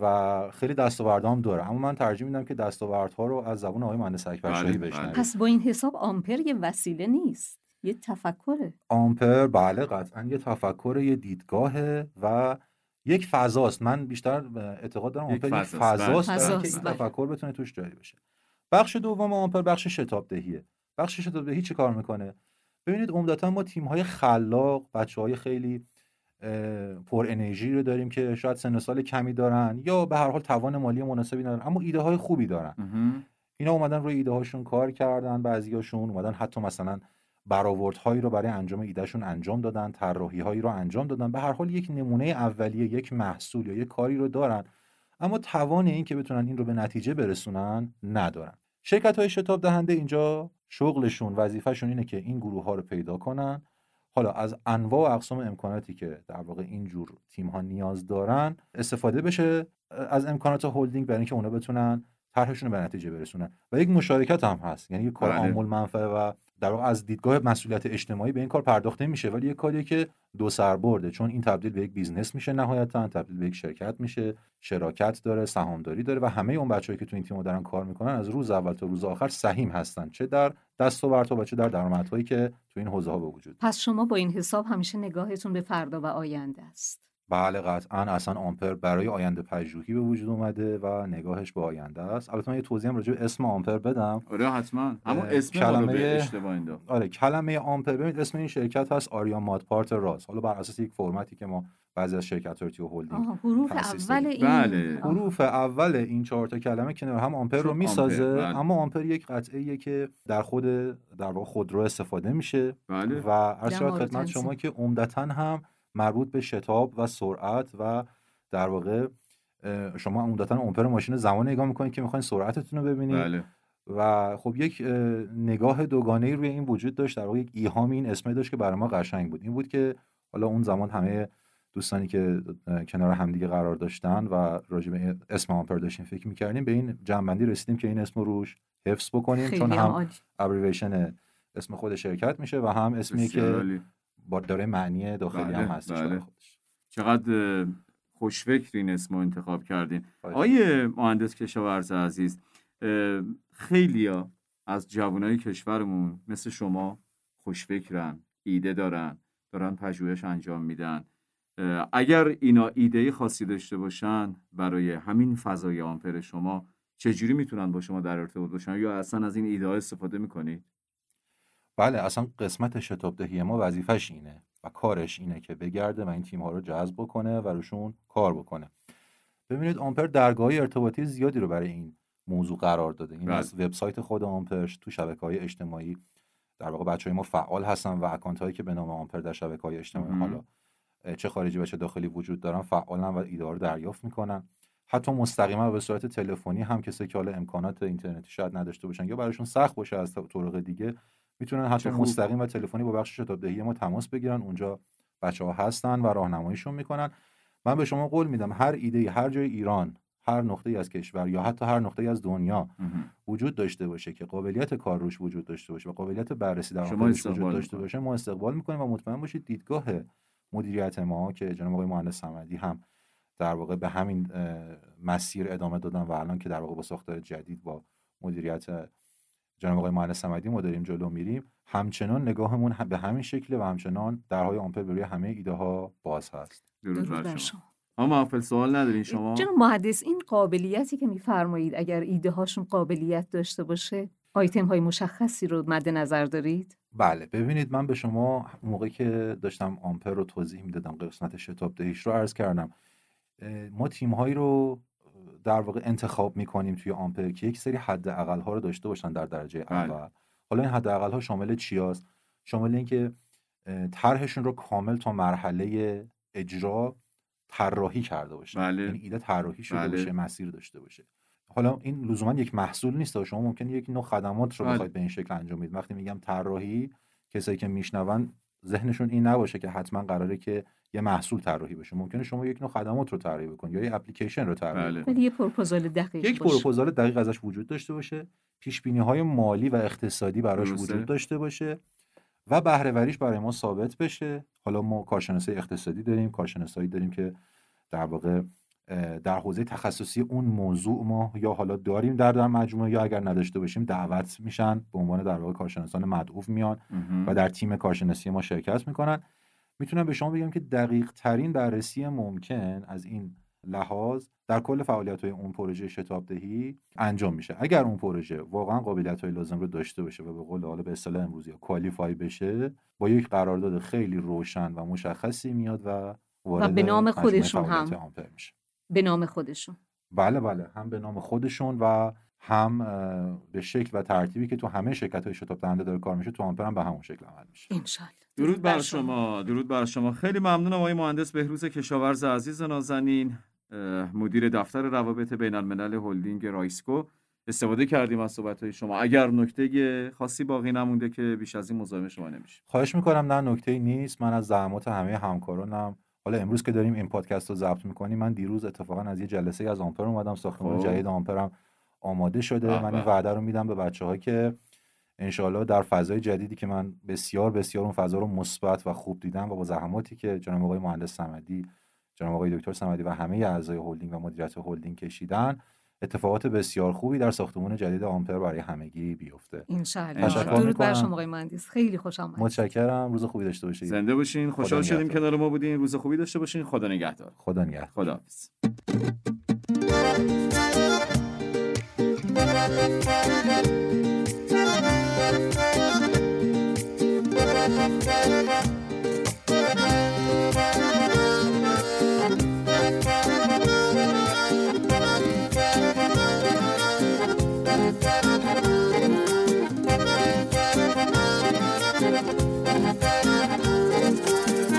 و خیلی دستاوردام داره، اما من ترجیح میدم که دستاوردها رو از زبون آقای مهندس اکبرشاهی بشنوید. پس با این حساب آمپر یه وسیله نیست، یه تفکره. آمپر بله قطعاً یه تفکره، یه دیدگاهه و یک فضاست. من بیشتر اعتقاد دارم آمپر یک فضاست که این تفکر بتونه توش جاری بشه. بخش دوم آمپر بخش شتابدهیه. بخشش رو به هیچ کار میکنه. ببینید عمدتاً ما تیم‌های خلاق، بچه‌های خیلی پر انرژی رو داریم که شاید سن سال کمی دارن یا به هر حال توان مالی مناسبی ندارن، اما ایده های خوبی دارن. اینا اومدن روی ایده هاشون کار کردن، بعضیاشون اومدن حتی مثلا برآوردهایی رو برای انجام ایدهشون انجام دادن، طراحی‌هایی رو انجام دادن، به هر حال یک نمونه اولیه، یک محصول یا یک کاری رو دارن، اما توان این که بتونن این رو به نتیجه برسونن ندارن. شرکت‌های شتاب دهنده اینجا شغلشون، وظیفه‌شون اینه که این گروه‌ها رو پیدا کنن. حالا از انواع و اقسام امکاناتی که در واقع این جور تیم‌ها نیاز دارن استفاده بشه، از امکانات هولدینگ برای اینکه اونا بتونن طرحشون رو به نتیجه برسونن. و یک مشارکت هم هست، یعنی یک کار عامل منفعه و در واقع از دیدگاه مسئولیت اجتماعی به این کار پرداخته میشه، ولی یک کاریه که دو سربرده، چون این تبدیل به یک بیزنس میشه، نهایتاً تبدیل به یک شرکت میشه، شراکت داره، سهامداری داره و همه اون بچه‌ای که تو این تیم دارن کار میکنن از روز اول تا روز آخر سهیم هستن، چه در دستاوردها و چه در درآمدهایی که تو این حوزه ها به وجود. پس شما با این حساب همیشه نگاهتون به فردا و آینده است. بله قطعاً، اصلا آمپر برای آینده پژوهی به وجود اومده و نگاهش به آینده است. البته من یه توضیحم راجع به اسم آمپر بدم. آره حتماً. اما اسم کلمه اشتباه ایندا. آره کلمه آمپر، ببینید اسم این شرکت هست آریا ماد پارت راز. حالا بر اساس یک فرمتی که ما بعضی از شرکت‌ها توی هولدینگ حروف اول این حروف اول این چهار تا کلمه که هم آمپر رو میسازه. بله. اما آمپر یک قطعه‌ایه که در خود در واقع خودرو استفاده میشه. بله. و ارشاد خدمت شما که عمدتاً هم مربوط به شتاب و سرعت و در واقع شما عمدتاً آمپر ماشین زمان نگاه میکنید که میخواین سرعتتون رو ببینید. بله. و خب یک نگاه دوگانه‌ای روی این وجود داشت، در واقع یک ایهام این اسمه داشت که برای ما قشنگ بود. این بود که حالا اون زمان همه دوستانی که کنار همدیگه قرار داشتن و راجع به اسم آمپر داشتیم فکر میکردیم، به این جنبندی رسیدیم که این اسم رو روش حفظ بکنیم، چون هم ابریویشن اسم خود شرکت میشه و هم اسمی که داره معنی داخلی هم هستش. بله. خودش. چقدر خوشفکرین اسم رو انتخاب کردین. آیه مهندس کشاورز عزیز، خیلیا از جوانای کشورمون مثل شما خوشفکرن، ایده دارن پژوهش انجام میدن. اگر اینا ایده خاصی داشته باشن برای همین فضای آمپر، شما چجوری میتونن با شما در ارتباط باشن یا اصلا از این ایده ها استفاده میکنید؟ بله، اصلا قسمت شتابدهی ما وظیفش اینه و کارش اینه که بگرده و این تیم‌ها رو جذب بکنه و روشون کار بکنه. ببینید آمپر درگاه‌های ارتباطی زیادی رو برای این موضوع قرار داده. این از وبسایت خود آمپرش، تو شبکه‌های اجتماعی در واقع بچه‌های ما فعال هستن و اکانت‌هایی که به نام آمپر در شبکه‌های اجتماعی حالا چه خارجی و چه داخلی وجود دارن فعالن و ایده ها رو دریافت می‌کنن. حتی مستقیما به صورت تلفنی هم کسایی که حالا امکانات اینترنتی شاید نداشته باشن یا براشون سخت باشه از طرق دیگه، میتونن حتی مستقیم و تلفنی با بخش شتابدهی ما تماس بگیرن. اونجا بچه‌ها هستن و راهنماییشون میکنن. من به شما قول میدم هر ایده، هر جای ایران، هر نقطه‌ای از کشور یا حتی هر نقطه‌ای از دنیا وجود داشته باشه که قابلیت کار روش وجود داشته باشه و قابلیت بررسی در آمپرش وجود داشته باشه، ما استقبال میکنیم و مطمئن باشید دیدگاه مدیریت ما که جناب آقای مهندس صمدی هم در واقع به همین مسیر ادامه دادن و الان که در واقع با ساختار جدید با مدیریت جناب آقای مهندس صمدی ما داریم جلو میریم، همچنان نگاهمون به همین شکله و همچنان درهای آمپر برای همه ایده ها باز هست. درود بر شما. اما اصلا سوال ندارین شما؟ جناب مهندس، این قابلیتی که میفرمایید اگر ایده هاشون قابلیت داشته باشه، آیتم های مشخصی رو مد نظر دارید؟ بله، ببینید من به شما موقعی که داشتم آمپر رو توضیح میدادم، قسمت شتابدهیش رو عرض کردم، ما تیم هایی رو در واقع انتخاب میکنیم توی آمپر که یک سری حد اقل ها رو داشته باشن در درجه اول. حالا این حد اقل ها شامل چی هست؟ شامل این که طرحشون رو کامل تا مرحله اجرا طراحی کرده باشه. بله. یعنی ایده طراحی شده. بله. باشه، مسیر داشته باشه. حالا این لزوما یک محصول نیست، شما ممکنه یک نوع خدمات رو بخواید به این شکل انجام بدید. وقتی میگم طراحی، کسایی که میشنون ذهنشون این نباشه که حتما قراره که یه محصول طراحی بشه. ممکنه شما یک نوع خدمات رو طراحی بکنید یا یه اپلیکیشن رو طراحی کنید. یه پروپوزال دقیق باشه. یک پروپوزال دقیق ازش وجود داشته باشه، پیش‌بینی‌های مالی و اقتصادی براش وجود داشته باشه و بهره‌وریش برای ما ثابت بشه. حالا ما کارشناسای اقتصادی داریم، کارشناسایی داریم که در واقع در حوزه تخصصی اون موضوع ما یا حالا داریم در مجموعه یا اگر نداشته باشیم دعوت میشن به عنوان در واقع کارشناسان مدعو میان و در تیم کارشناسی ما شرکت میکنن. میتونم به شما بگم که دقیق ترین بررسی ممکن از این لحاظ در کل فعالیت‌های اون پروژه شتابدهی انجام میشه. اگر اون پروژه واقعا قابلیت‌های لازم رو داشته باشه و به قول حالا به اصطلاح امروزی کوالیفای بشه، با یک قرارداد خیلی روشن و مشخصی میاد و وارد به نام خودشون هم میشه. به نام خودشون. بله بله، هم به نام خودشون و هم به شکل و ترتیبی که تو همه شرکت‌های شتاب دهنده داره کار میشه، تو آمپر هم به همون شکل عمل میشه ان شاء الله. درود بر شما. درود بر شما. خیلی ممنونم آقای مهندس بهروز کشاورز عزیز نازنین، مدیر دفتر روابط بین الملل هلدینگ رایسکو. استفاده کردیم از صحبت‌های شما. اگر نکته خاصی باقی نمونده که بیش از این مزاحم شما نمیشه. خواهش می‌کنم. نه نکته‌ای نیست. من از زحمات همه همکارانم، حالا امروز که داریم این پادکست رو ضبط می‌کنیم، من دیروز اتفاقا از یه جلسه از آمپر اومدم، ساختمان جدید آمپرم آماده شده. من این وعده رو میدم به بچه‌ها که انشالله در فضای جدیدی که من بسیار بسیار اون فضا رو مثبت و خوب دیدم و با زحماتی که جناب آقای مهندس صمدی، جناب آقای دکتر صمدی و همه اعضای هلدینگ و مدیریت هلدینگ کشیدن، اتفاقات بسیار خوبی در ساختمان جدید آمپر برای همگی بیفته ان شاء الله. درود بر شما آقای مهندس، خیلی خوشم اومد. متشکرم. روز خوبی داشته باشید. زنده باشین. خوشحال شدیم کنار ما بودین. روز خوبی داشته باشین. خدا نگهدار. خدا نگهدار. خداحافظ.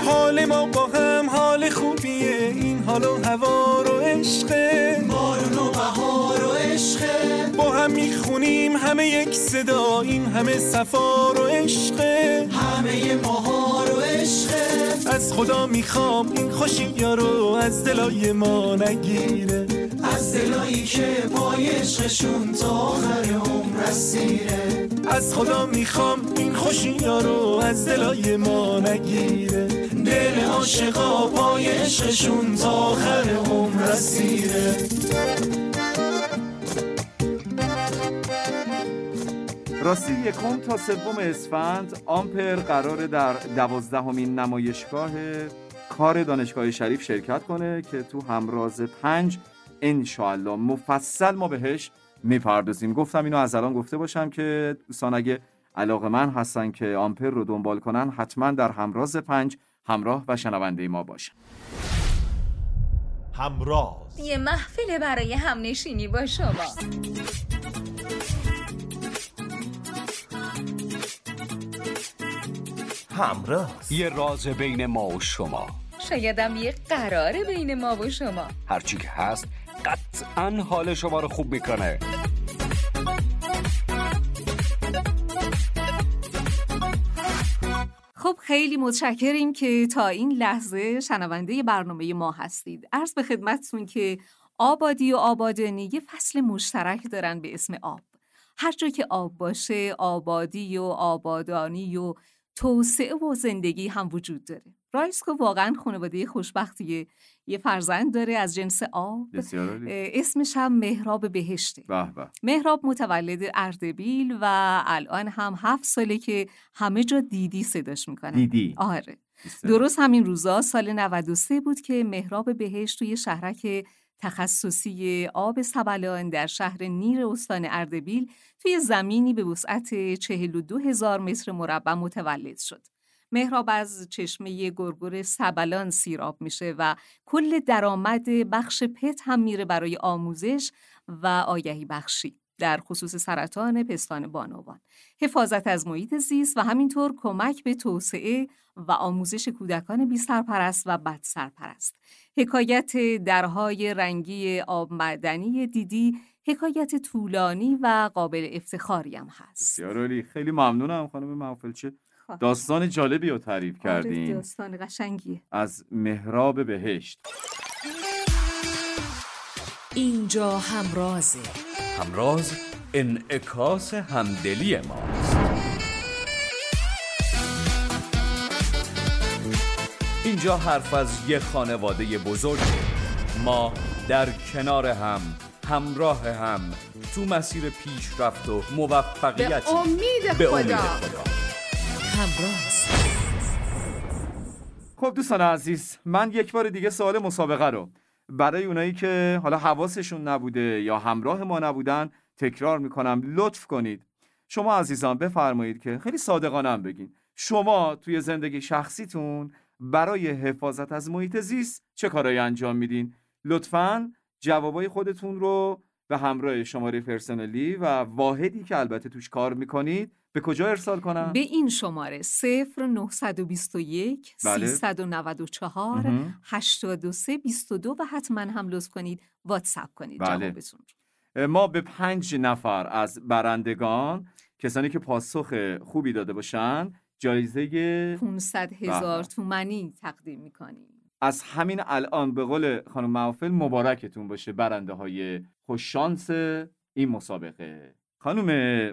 حال ما با هم حال خوبیه، این حال و هوا رو عشقه، بارون و بهار و عشقه، با هم میخونیم همه یک صدا، این همه صفا رو عشقه، همه ماها رو عشقه. از خدا میخوام این خوشی یارو از دلای ما نگیره، از دلایی که پای عشقشون تا آخر عمر سیره. از خدا میخوام این خوشی یارو از دلای ما نگیره، دل عاشقا پای عشقشون تا آخر عمر سیره. راستی 1 تا 3 اسفند آمپر قراره در 12مین نمایشگاه کار دانشگاه شریف شرکت کنه که تو همراز 5 انشاءالله مفصل ما بهش میپردازیم. گفتم اینو از الان گفته باشم که دوستان اگه علاقه‌مند هستن که آمپر رو دنبال کنن، حتما در همراز 5 همراه و شنونده ما باشن. همراز یه محفل برای همنشینی با شما. همراز یه راز بین ما و شما، شایدم یه قرار بین ما و شما. هرچی که هست قطعاً حال شما رو خوب میکنه. خب خیلی متشکریم که تا این لحظه شنونده برنامه ما هستید. عرض به خدمتتون که آبادی و آبادانی یه فصل مشترک دارن به اسم آب. هر جا که آب باشه، آبادی و آبادانی و توسعه و زندگی هم وجود داره. رایسکو واقعا خانواده خوشبختیه. یه فرزند داره از جنس آب، اسمش هم مهراب بهشته. مهراب متولد اردبیل و الان هم 7 ساله که همه جا دیدی صداش میکنن. دیدی؟ آره. درست همین روزا سال 93 بود که مهراب بهشت توی شهرک تخصصی آب سبلان در شهر نیر استان اردبیل توی زمینی به وسعت 42,000 متر مربع متولد شد. مهراب از چشمه گرگر سبلان سیراب میشه و کل درآمد بخش پت هم میره برای آموزش و آگهی بخشی در خصوص سرطان پستان بانوان، حفاظت از محیط زیست و همینطور کمک به توسعه و آموزش کودکان بی سرپرست و بد سرپرست. حکایت درهای رنگی آب معدنی دیدی حکایت طولانی و قابل افتخاری هم هست. خیلی ممنونم خانم محفلچه. داستان جالبی رو تعریف کردیم. داستان قشنگیه. از محراب بهشت. اینجا همرازه. همراز انعکاس همدلی ماست. اینجا حرف از یه خانواده بزرگه. ما در کنار هم، همراه هم، تو مسیر پیشرفت و موفقیت. به امید خدا. همراز. خب دوستان عزیز، من یک بار دیگه سوال مسابقه رو برای اونایی که حالا حواسشون نبوده یا همراه ما نبودن تکرار میکنم، لطف کنید شما عزیزان بفرمایید که خیلی صادقانه بگین شما توی زندگی شخصیتون برای حفاظت از محیط زیست چه کارایی انجام میدین. لطفاً جوابای خودتون رو به همراه شماره پرسنلی و واحدی که البته توش کار میکنید به کجا ارسال کنم؟ به این شماره 0921 394 8322 و حتما هم لطف کنید واتساپ کنید جوابتون رو. ما به 5 نفر از برندگان، کسانی که پاسخ خوبی داده باشن، جایزه 500,000 تومانی تقدیم میکنیم. از همین الان به قول خانم معافل مبارکتون باشه برنده های خوش شانس این مسابقه. خانم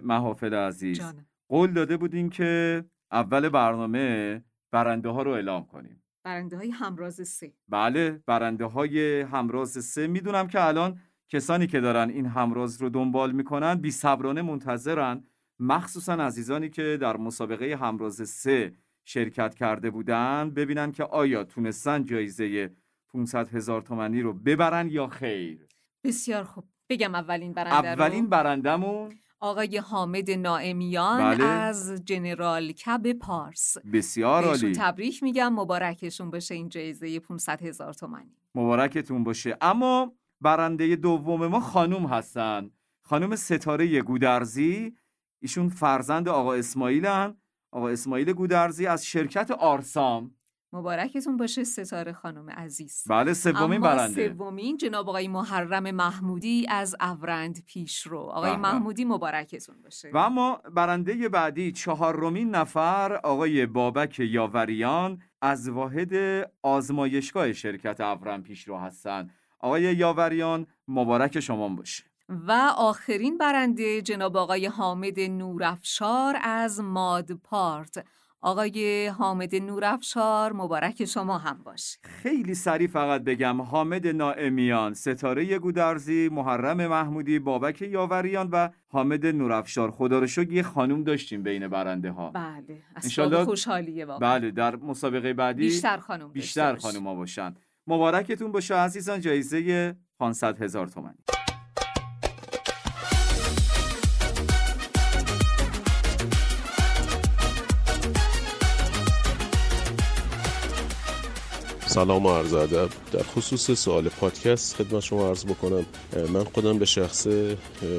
محافل عزیز جانب. قول داده بودیم که اول برنامه برنده ها رو اعلام کنیم. برنده های همراز 3. بله، برنده های همراز 3. میدونم که الان کسانی که دارن این همراز رو دنبال میکنن بی صبرانه منتظرن، مخصوصا عزیزانی که در مسابقه همراز 3 شرکت کرده بودن، ببینن که آیا تونستن جایزه 500,000 تومانی رو ببرن یا خیر. بسیار خوب، بگم اولین برندمون آقای حامد نائمیان، بله، از جنرال کب پارس. بسیار عالی، تبریک میگم، مبارکشون باشه این جایزه 500,000 تومانی. مبارکتون باشه. اما برنده دوم ما خانم هستن، خانم ستاره گودرزی. ایشون فرزند آقا اسماعیلن، آقا اسماعیل گودرزی از شرکت آرسام. مبارکتون باشه ستاره خانم عزیز. بله، سومین برنده. اما سومین جناب آقای مهرم محمودی از اوراند پیشرو. آقای محمودی مبارکتون باشه. و اما برنده بعدی، 4مین نفر، آقای بابک یاوریان از واحد آزمایشگاه شرکت اوراند پیشرو هستن. آقای یاوریان مبارک شما باشه. و آخرین برنده جناب آقای حامد نورفشار از ماد پارت. آقای حامد نورفشار مبارک شما هم باشه. خیلی سریع فقط بگم، حامد نائمیان، ستاره گودرزی، محرم محمودی، بابک یاوریان و حامد نورفشار. خدا رو شکر یه خانم داشتیم بین برنده ها. بله، اصلا خوشحالیه واقعا. بله، در مسابقه بعدی بیشتر خانم ها باشن. مبارکتون باشه عزیزان، جایزه 500,000 تومانی. سلام و عرض ادب. در خصوص سوال پادکست خدمت شما عرض بکنم، من خودم به شخص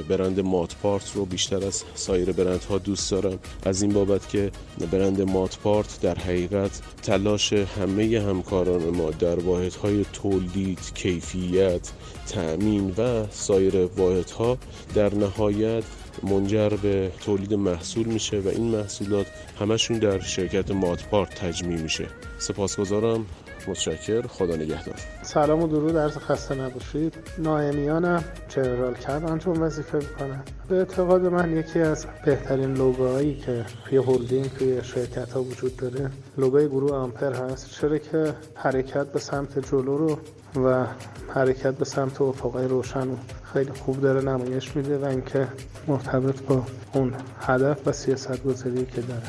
برند ماد پارت رو بیشتر از سایر برندها دوست دارم، از این بابت که برند ماد پارت در حقیقت تلاش همه همکاران ما در واحدهای تولید، کیفیت، تأمین و سایر واحدها در نهایت منجر به تولید محصول میشه و این محصولات همشون در شرکت ماد پارت تجمیع میشه. سپاسگزارم، متشکر، خدا نگهدار. سلام و درود عرض، خسته نباشید. نائمیانم، جنرال کب انجام وظیفه میکنم. به اعتقاد من یکی از بهترین لوگوهایی که توی هولدینگ توی شرکت ها وجود داره لوگوی گروه امپر هست، چرا که حرکت به سمت جلو رو و حرکت به سمت افقای روشن رو خیلی خوب داره نمایش میده و اینکه مرتبط با اون هدف و سیاست گذاری که داره.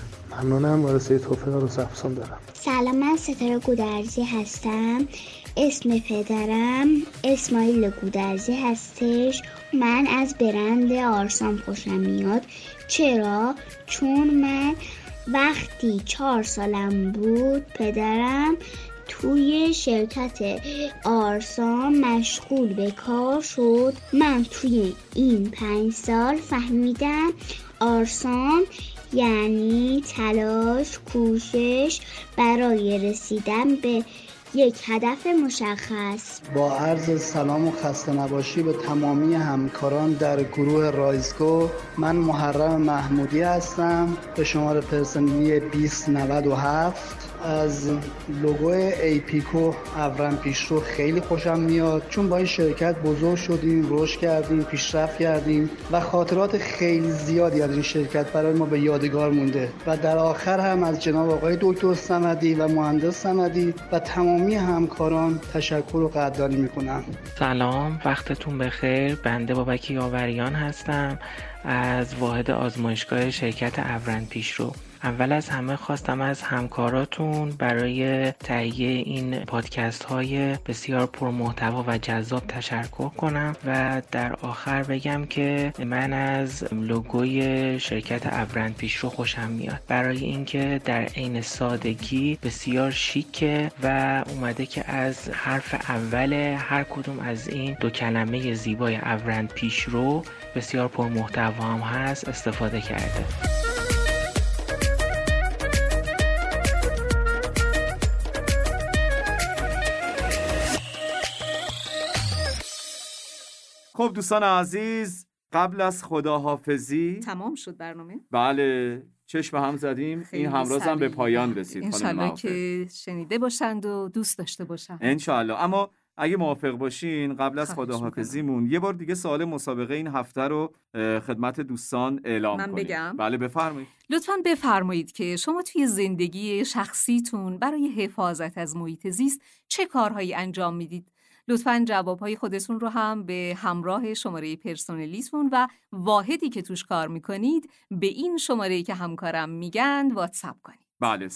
ممنونم، وارثی توفیق رو زفسون دارم. سلام، من ستاره گودرزی هستم. اسم پدرم اسماعیل گودرزی هستش. من از برند آرسام خوشم میاد. چرا؟ چون من وقتی 4 سالم بود پدرم توی شرکت آرسام مشغول به کار شد. من توی این 5 سال فهمیدم آرسام یعنی تلاش، کوشش برای رسیدن به یک هدف مشخص. با عرض سلام و خسته نباشی به تمامی همکاران در گروه رایسکو، من محرم محمودی هستم، به شماره پرسنلی 2097. از لوگو ایپیکو اورن پیشرو خیلی خوشم میاد، چون با این شرکت بزرگ شدیم، رشد کردیم، پیشرفت کردیم و خاطرات خیلی زیادی از این شرکت برای ما به یادگار مونده. و در آخر هم از جناب آقای دکتر صمدی و مهندس صمدی و تمامی همکاران تشکر و قدردانی میکنم. سلام، وقتتون بخیر. بنده بابک یاوریان هستم از واحد آزمایشگاه شرکت اورند پیشرو. اول از همه خواستم از همکاراتون برای تهیه این پادکست های بسیار پرمحتوا و جذاب تشکر کنم و در آخر بگم که من از لوگوی شرکت اورند پیشرو خوشم میاد، برای اینکه در عین سادگی بسیار شیکه و اومده که از حرف اول هر کدوم از این دو کلمه زیبای اورند پیشرو بسیار پرمحتوا هم هست استفاده کرده. خب دوستان عزیز، قبل از خداحافظی تمام شد برنامه. بله، چشم هم زدیم، این همراز هم به پایان رسید. انشالله که شنیده باشند و دوست داشته باشند انشالله. اما اگه موافق باشین قبل از خداحافظیمون یه بار دیگه سوال مسابقه این هفته رو خدمت دوستان اعلام کنیم. من بگم؟ بله بفرمایید. لطفاً بفرمایید که شما توی زندگی شخصیتون برای حفاظت از محیط زیست چه کارهایی انجام میدید؟ لطفاً جوابهای خودتون رو هم به همراه شماره پرسونلیتون و واحدی که توش کار میکنید به این شماره‌ای که همکارم میگن واتساپ کنید. بله،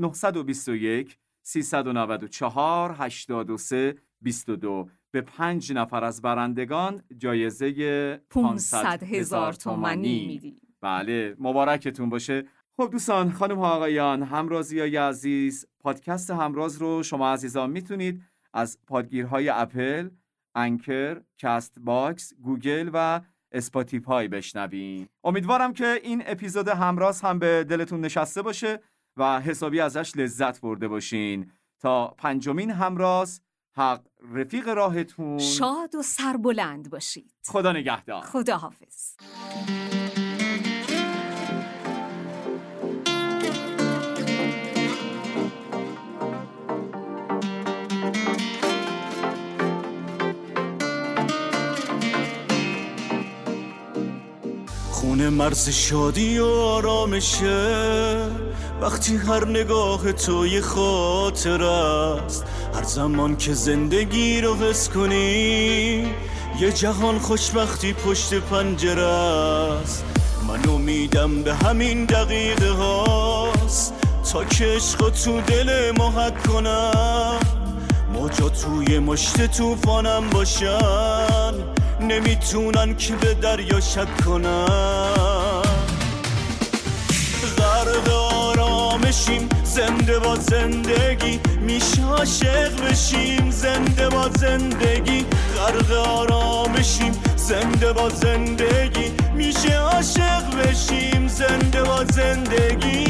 0921 394 8322. به 5 نفر از برندگان جایزه 500,000 تومانی میدیم. بله، مبارکتون باشه. خب دوستان، خانم ها، آقایان، همرازیای عزیز، پادکست همراز رو شما عزیزان میتونید از پادگیرهای اپل، انکر، کست باکس، گوگل و اسپاتیفای بشنویم. امیدوارم که این اپیزود همراز هم به دلتون نشسته باشه و حسابی ازش لذت برده باشین. تا 5مین همراز، حق رفیق راهتون، شاد و سربلند باشید. خدا نگهدار. خداحافظ. خونه مرز شادی و آرامشه، وقتی هر نگاه تو یه خاطر است. هر زمان که زندگی رو حس کنی یه جهان خوشبختی پشت پنجره است. من امیدم به همین دقیقه هاست، تا که عشق تو دل ما حک کنم، موجا توی مشت توفانم باشن، نمیتونن که به دریا شک کنن. غرق آرامشیم، زنده با زندگی، میشه عاشق بشیم، زنده با زندگی. غرق آرامشیم، زنده با زندگی، میشه عاشق بشیم، زنده با زندگی.